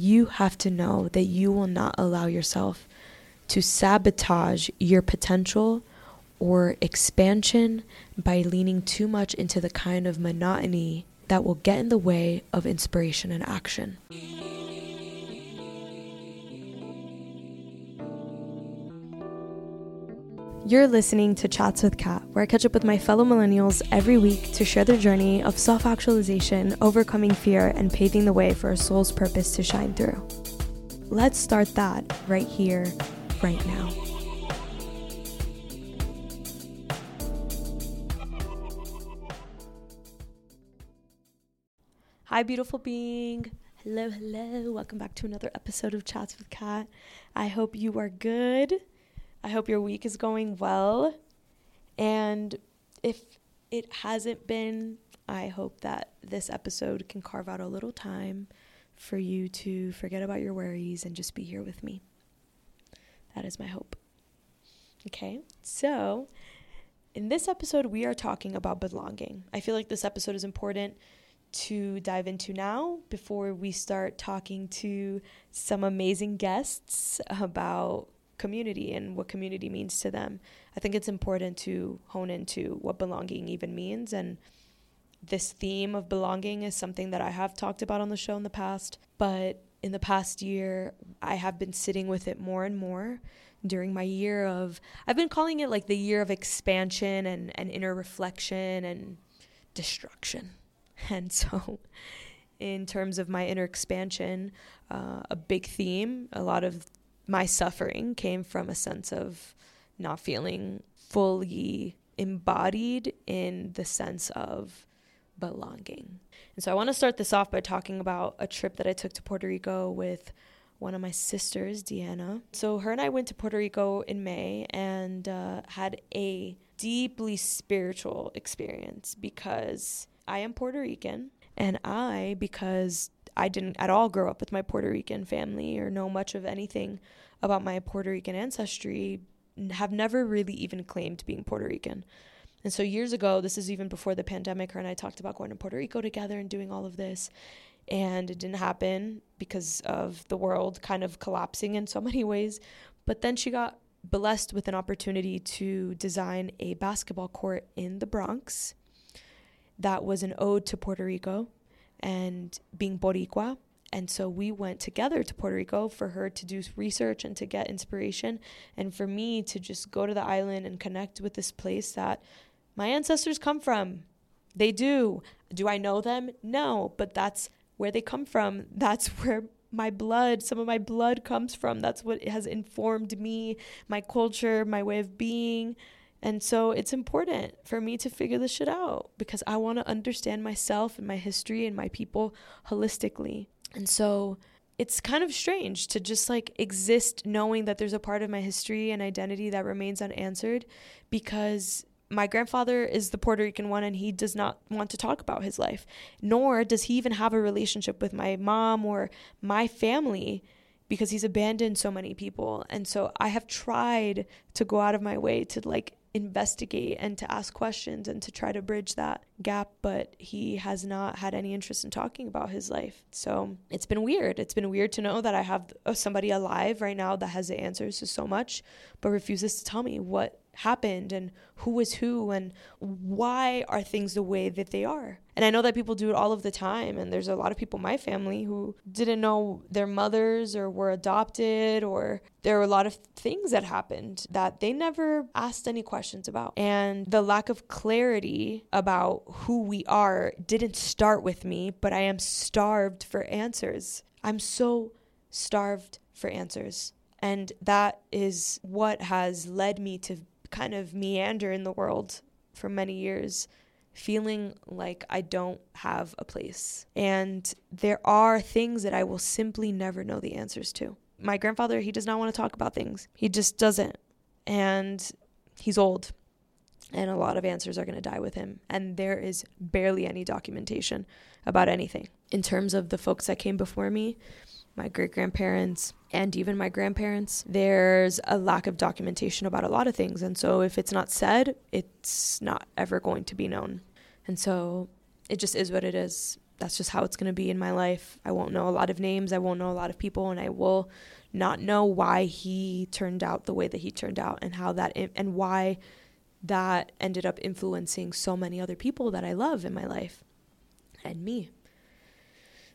you have to know that you will not allow yourself to sabotage your potential or expansion by leaning too much into the kind of monotony that will get in the way of inspiration and action. You're listening to Chats with Kat, where I catch up with my fellow millennials every week to share their journey of self-actualization, overcoming fear, and paving the way for a soul's purpose to shine through. Let's start that right here, right now. Hi, beautiful being. Hello, hello. Welcome back to another episode of Chats with Kat. I hope you are good. I hope your week is going well, and if it hasn't been, I hope that this episode can carve out a little time for you to forget about your worries and just be here with me. That is my hope. Okay, so in this episode, we are talking about belonging. I feel like this episode is important to dive into now before we start talking to some amazing guests about community and what community means to them. I think it's important to hone into what belonging even means, and this theme of belonging is something that I have talked about on the show in the past, but in the past year, I have been sitting with it more and more during my year of, I've been calling it like the year of expansion and inner reflection and destruction. And so in terms of my inner expansion, a big theme, a lot of my suffering came from a sense of not feeling fully embodied in the sense of belonging. And so I want to start this off by talking about a trip that I took to Puerto Rico with one of my sisters, Deanna. So her and I went to Puerto Rico in May and had a deeply spiritual experience, because I am Puerto Rican, and I didn't at all grow up with my Puerto Rican family or know much of anything about my Puerto Rican ancestry, have never really even claimed being Puerto Rican. And so years ago, this is even before the pandemic, her and I talked about going to Puerto Rico together and doing all of this. And it didn't happen because of the world kind of collapsing in so many ways. But then she got blessed with an opportunity to design a basketball court in the Bronx that was an ode to Puerto Rico and being boricua. And so we went together to Puerto Rico for her to do research and to get inspiration, and for me to just go to the island and connect with this place that my ancestors come from. They do. Do I know them? No, but that's where they come from. That's where some of my blood comes from. That's what has informed me, my culture, my way of being. And so it's important for me to figure this shit out, because I want to understand myself and my history and my people holistically. And so it's kind of strange to just like exist knowing that there's a part of my history and identity that remains unanswered, because my grandfather is the Puerto Rican one and he does not want to talk about his life, nor does he even have a relationship with my mom or my family, because he's abandoned so many people. And so I have tried to go out of my way to like investigate and to ask questions and to try to bridge that gap, but he has not had any interest in talking about his life. So it's been weird. It's been weird to know that I have somebody alive right now that has the answers to so much, but refuses to tell me what happened and who is who and why are things the way that they are. And I know that people do it all of the time, and there's a lot of people in my family who didn't know their mothers or were adopted, or there were a lot of things that happened that they never asked any questions about. And the lack of clarity about who we are didn't start with me, but I am starved for answers. I'm so starved for answers. And that is what has led me to kind of meander in the world for many years, feeling like I don't have a place. And there are things that I will simply never know the answers to. My grandfather, he does not want to talk about things. He just doesn't. And he's old. And a lot of answers are going to die with him. And there is barely any documentation about anything. In terms of the folks that came before me, my great-grandparents, and even my grandparents, there's a lack of documentation about a lot of things. And so if it's not said, it's not ever going to be known. And so it just is what it is. that's just how it's going to be in my life. I won't know a lot of names. I won't know a lot of people, and I will not know why he turned out the way that he turned out and how that and why that ended up influencing so many other people that I love in my life and me.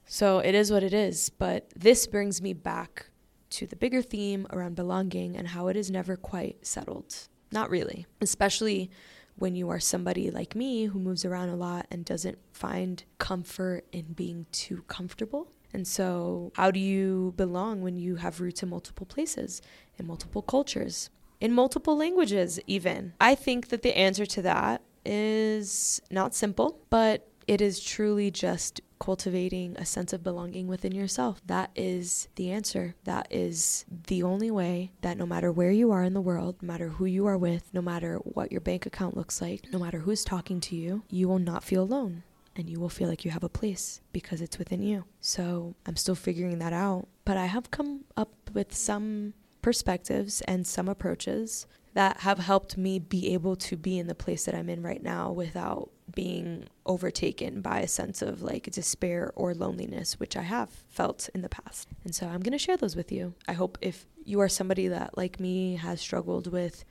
So it is what it is. But this brings me back to the bigger theme around belonging and how it is never quite settled. Not really, especially when you are somebody like me who moves around a lot and doesn't find comfort in being too comfortable. And so how do you belong when you have roots in multiple places, in multiple cultures, in multiple languages even? I think that the answer to that is not simple, but it is truly just cultivating a sense of belonging within yourself. That is the answer. That is the only way that no matter where you are in the world, no matter who you are with, no matter what your bank account looks like, no matter who's talking to you, you will not feel alone and you will feel like you have a place because it's within you. So I'm still figuring that out, but I have come up with some perspectives and some approaches that have helped me be able to be in the place that I'm in right now without being overtaken by a sense of like despair or loneliness, which I have felt in the past. And so I'm going to share those with you. I hope if you are somebody that, like me, has struggled with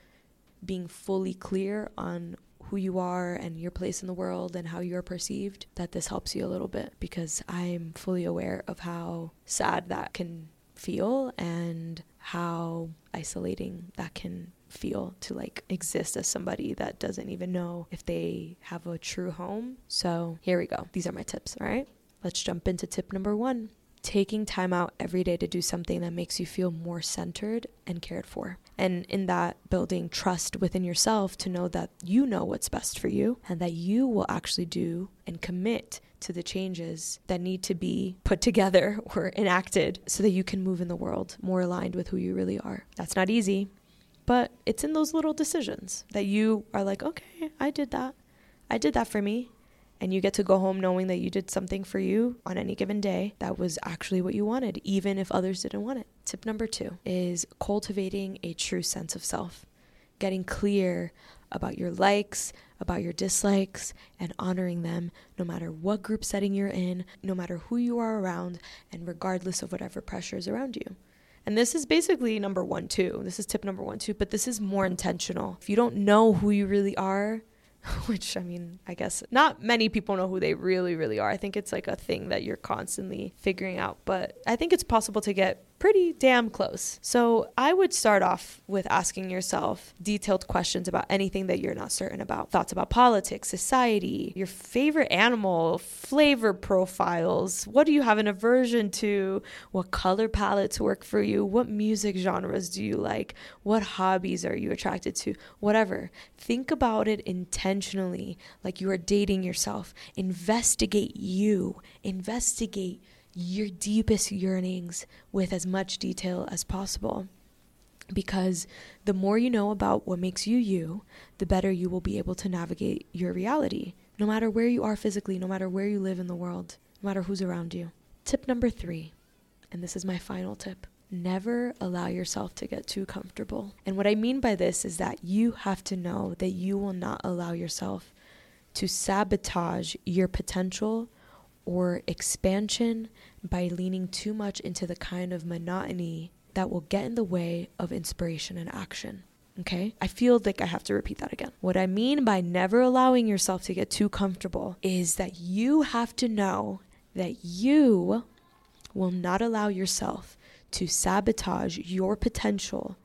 being fully clear on who you are and your place in the world and how you're perceived, that this helps you a little bit, because I'm fully aware of how sad that can feel and how isolating that can feel to like exist as somebody that doesn't even know if they have a true home. So here we go. These are my tips. All right, let's jump into tip number 1. Taking time out every day to do something that makes you feel more centered and cared for. And in that, building trust within yourself to know that you know what's best for you and that you will actually do and commit to the changes that need to be put together or enacted so that you can move in the world more aligned with who you really are. That's not easy. But it's in those little decisions that you are like, okay, I did that. I did that for me. And you get to go home knowing that you did something for you on any given day that was actually what you wanted, even if others didn't want it. Tip number 2 is cultivating a true sense of self. Getting clear about your likes, about your dislikes, and honoring them no matter what group setting you're in, no matter who you are around, and regardless of whatever pressure is around you. And this is basically number 1 too. This is tip number 1 too, but this is more intentional. If you don't know who you really are, which, I mean, I guess not many people know who they really, really are. I think it's like a thing that you're constantly figuring out, but I think it's possible to get pretty damn close. So I would start off with asking yourself detailed questions about anything that you're not certain about. Thoughts about politics, society, your favorite animal, flavor profiles, what do you have an aversion to, what color palettes work for you, what music genres do you like, what hobbies are you attracted to, whatever. Think about it intentionally, like you are dating yourself. Investigate you, investigate your deepest yearnings with as much detail as possible, because the more you know about what makes you you, the better you will be able to navigate your reality, no matter where you are physically, no matter where you live in the world, no matter who's around you. Tip number 3, and this is my final tip, never allow yourself to get too comfortable. And what I mean by this is that you have to know that you will not allow yourself to sabotage your potential or expansion by leaning too much into the kind of monotony that will get in the way of inspiration and action. Okay? I feel like I have to repeat that again. What I mean by never allowing yourself to get too comfortable is that you have to know that you will not allow yourself to sabotage your potential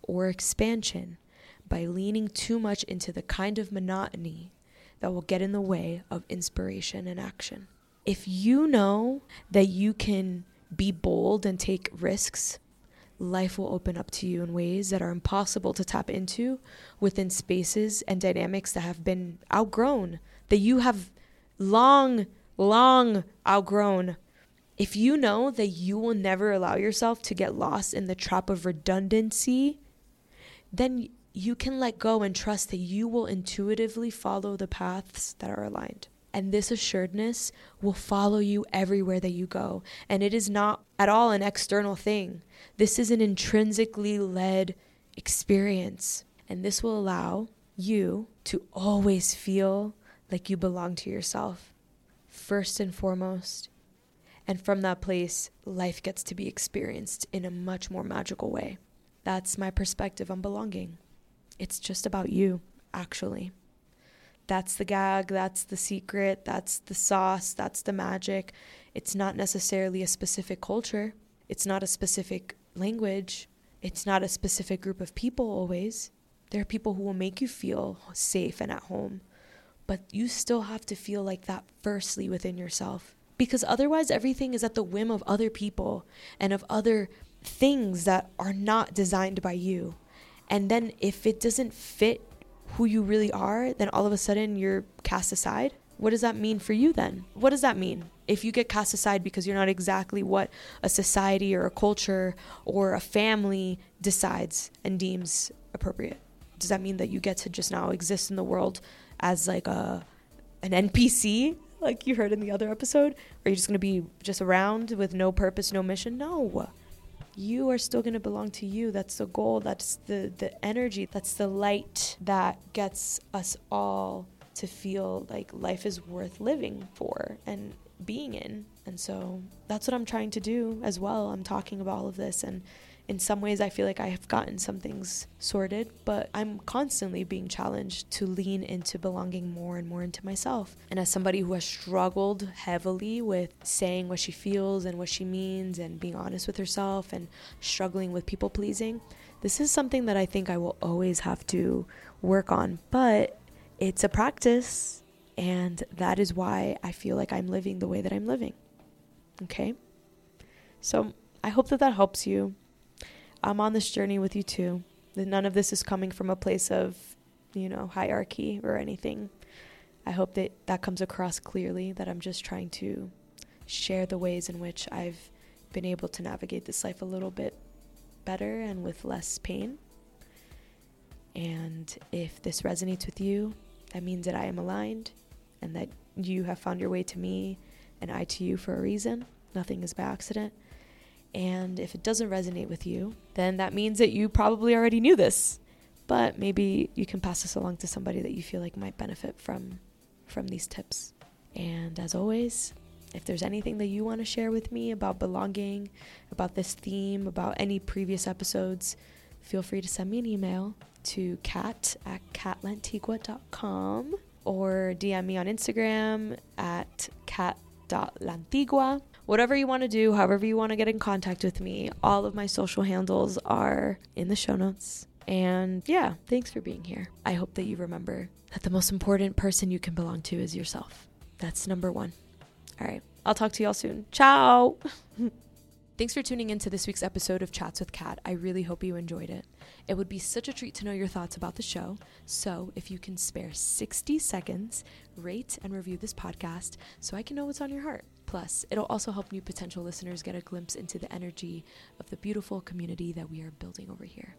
or expansion by leaning too much into the kind of monotony that will get in the way of inspiration and action. If you know that you can be bold and take risks, life will open up to you in ways that are impossible to tap into within spaces and dynamics that have been outgrown, that you have long outgrown. If you know that you will never allow yourself to get lost in the trap of redundancy, then you can let go and trust that you will intuitively follow the paths that are aligned. And this assuredness will follow you everywhere that you go. And it is not at all an external thing. This is an intrinsically led experience. And this will allow you to always feel like you belong to yourself. first and foremost. And from that place, life gets to be experienced in a much more magical way. That's my perspective on belonging. It's just about you, actually. That's the gag, that's the secret, that's the sauce, that's the magic. It's not necessarily a specific culture. It's not a specific language. It's not a specific group of people always. There are people who will make you feel safe and at home, but you still have to feel like that firstly within yourself. Because otherwise everything is at the whim of other people and of other things that are not designed by you. And then if it doesn't fit who you really are, then all of a sudden you're cast aside. What does that mean for you then? What does that mean? If you get cast aside because you're not exactly what a society or a culture or a family decides and deems appropriate, does that mean that you get to just now exist in the world as like an NPC? Like you heard in the other episode, are you just going to be just around with no purpose, no mission? No, you are still going to belong to you. That's the goal. That's the energy. That's the light that gets us all to feel like life is worth living for and being in. And so that's what I'm trying to do as well. I'm talking about all of this. And in some ways, I feel like I have gotten some things sorted, but I'm constantly being challenged to lean into belonging more and more into myself. And as somebody who has struggled heavily with saying what she feels and what she means and being honest with herself and struggling with people pleasing, this is something that I think I will always have to work on, but it's a practice. And that is why I feel like I'm living the way that I'm living. Okay? So I hope that helps you. I'm on this journey with you too. None of this is coming from a place of, hierarchy or anything. I hope that comes across clearly, that I'm just trying to share the ways in which I've been able to navigate this life a little bit better and with less pain. And if this resonates with you, that means that I am aligned and that you have found your way to me and I to you for a reason. Nothing is by accident. And if it doesn't resonate with you, then that means that you probably already knew this, but maybe you can pass this along to somebody that you feel like might benefit from these tips. And as always, if there's anything that you want to share with me about belonging, about this theme, about any previous episodes, feel free to send me an email to kat@catlantigua.com or DM me on Instagram at kat.lantigua. Whatever you want to do, however you want to get in contact with me, all of my social handles are in the show notes. And yeah, thanks for being here. I hope that you remember that the most important person you can belong to is yourself. That's number one. All right, I'll talk to y'all soon. Ciao! Thanks for tuning in to this week's episode of Chats with Kat. I really hope you enjoyed it. It would be such a treat to know your thoughts about the show. So if you can spare 60 seconds, rate and review this podcast so I can know what's on your heart. Plus, it'll also help new potential listeners get a glimpse into the energy of the beautiful community that we are building over here.